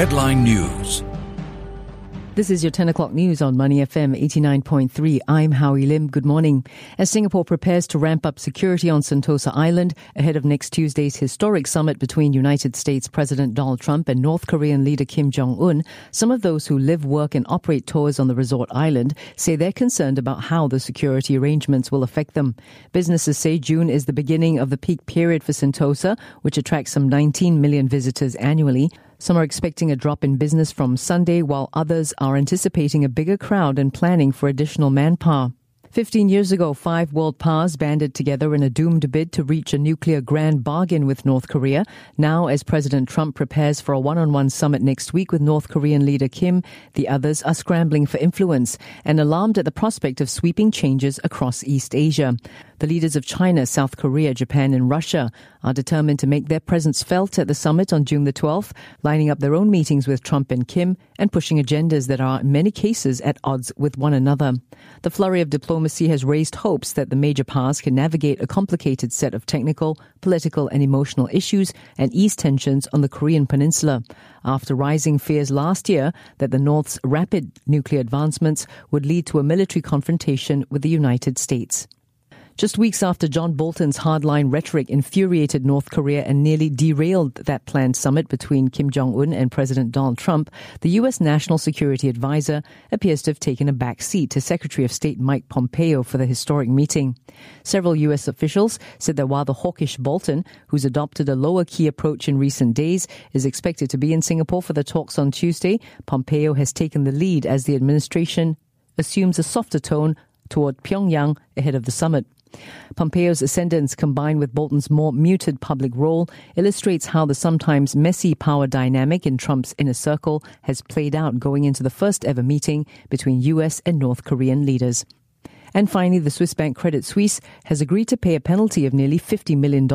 Headline News. This is your 10 o'clock news on Money FM 89.3. I'm Howie Lim. Good morning. As Singapore prepares to ramp up security on Sentosa Island ahead of next Tuesday's historic summit between United States President Donald Trump and North Korean leader Kim Jong-un, some of those who live, work and operate tours on the resort island say they're concerned about how the security arrangements will affect them. Businesses say June is the beginning of the peak period for Sentosa, which attracts some 19 million visitors annually. Some are expecting a drop in business from Sunday, while others are anticipating a bigger crowd and planning for additional manpower. 15 years ago, five world powers banded together in a doomed bid to reach a nuclear grand bargain with North Korea. Now, as President Trump prepares for a one-on-one summit next week with North Korean leader Kim, the others are scrambling for influence and alarmed at the prospect of sweeping changes across East Asia. The leaders of China, South Korea, Japan and Russia are determined to make their presence felt at the summit on June the 12th, lining up their own meetings with Trump and Kim and pushing agendas that are, in many cases, at odds with one another. The flurry of diplomacy has raised hopes that the major powers can navigate a complicated set of technical, political and emotional issues and ease tensions on the Korean peninsula, after rising fears last year that the North's rapid nuclear advancements would lead to a military confrontation with the United States. Just weeks after John Bolton's hardline rhetoric infuriated North Korea and nearly derailed that planned summit between Kim Jong-un and President Donald Trump, the U.S. National Security Advisor appears to have taken a back seat to Secretary of State Mike Pompeo for the historic meeting. Several U.S. officials said that while the hawkish Bolton, who's adopted a lower-key approach in recent days, is expected to be in Singapore for the talks on Tuesday, Pompeo has taken the lead as the administration assumes a softer tone toward Pyongyang ahead of the summit. Pompeo's ascendance, combined with Bolton's more muted public role, illustrates how the sometimes messy power dynamic in Trump's inner circle has played out going into the first ever meeting between U.S. and North Korean leaders. And finally, the Swiss bank Credit Suisse has agreed to pay a penalty of nearly $50 million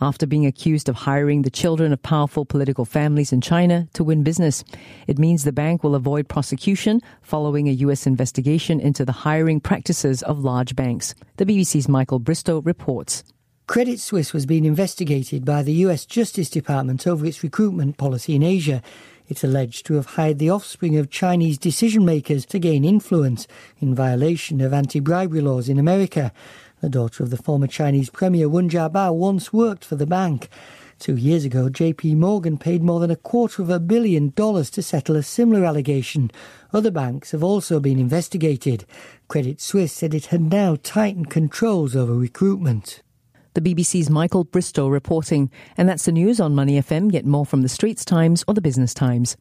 after being accused of hiring the children of powerful political families in China to win business. It means the bank will avoid prosecution following a U.S. investigation into the hiring practices of large banks. The BBC's Michael Bristow reports. Credit Suisse was being investigated by the U.S. Justice Department over its recruitment policy in Asia. It's alleged to have hired the offspring of Chinese decision-makers to gain influence, in violation of anti-bribery laws in America. The daughter of the former Chinese Premier Wen Jiabao once worked for the bank. 2 years ago, J.P. Morgan paid more than $250 million to settle a similar allegation. Other banks have also been investigated. Credit Suisse said it had now tightened controls over recruitment. The BBC's Michael Bristow reporting. And that's the news on Money FM. Get more from The Straits Times or The Business Times.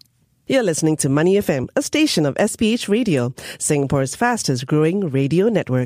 You're listening to Money FM, a station of SPH Radio, Singapore's fastest growing radio network.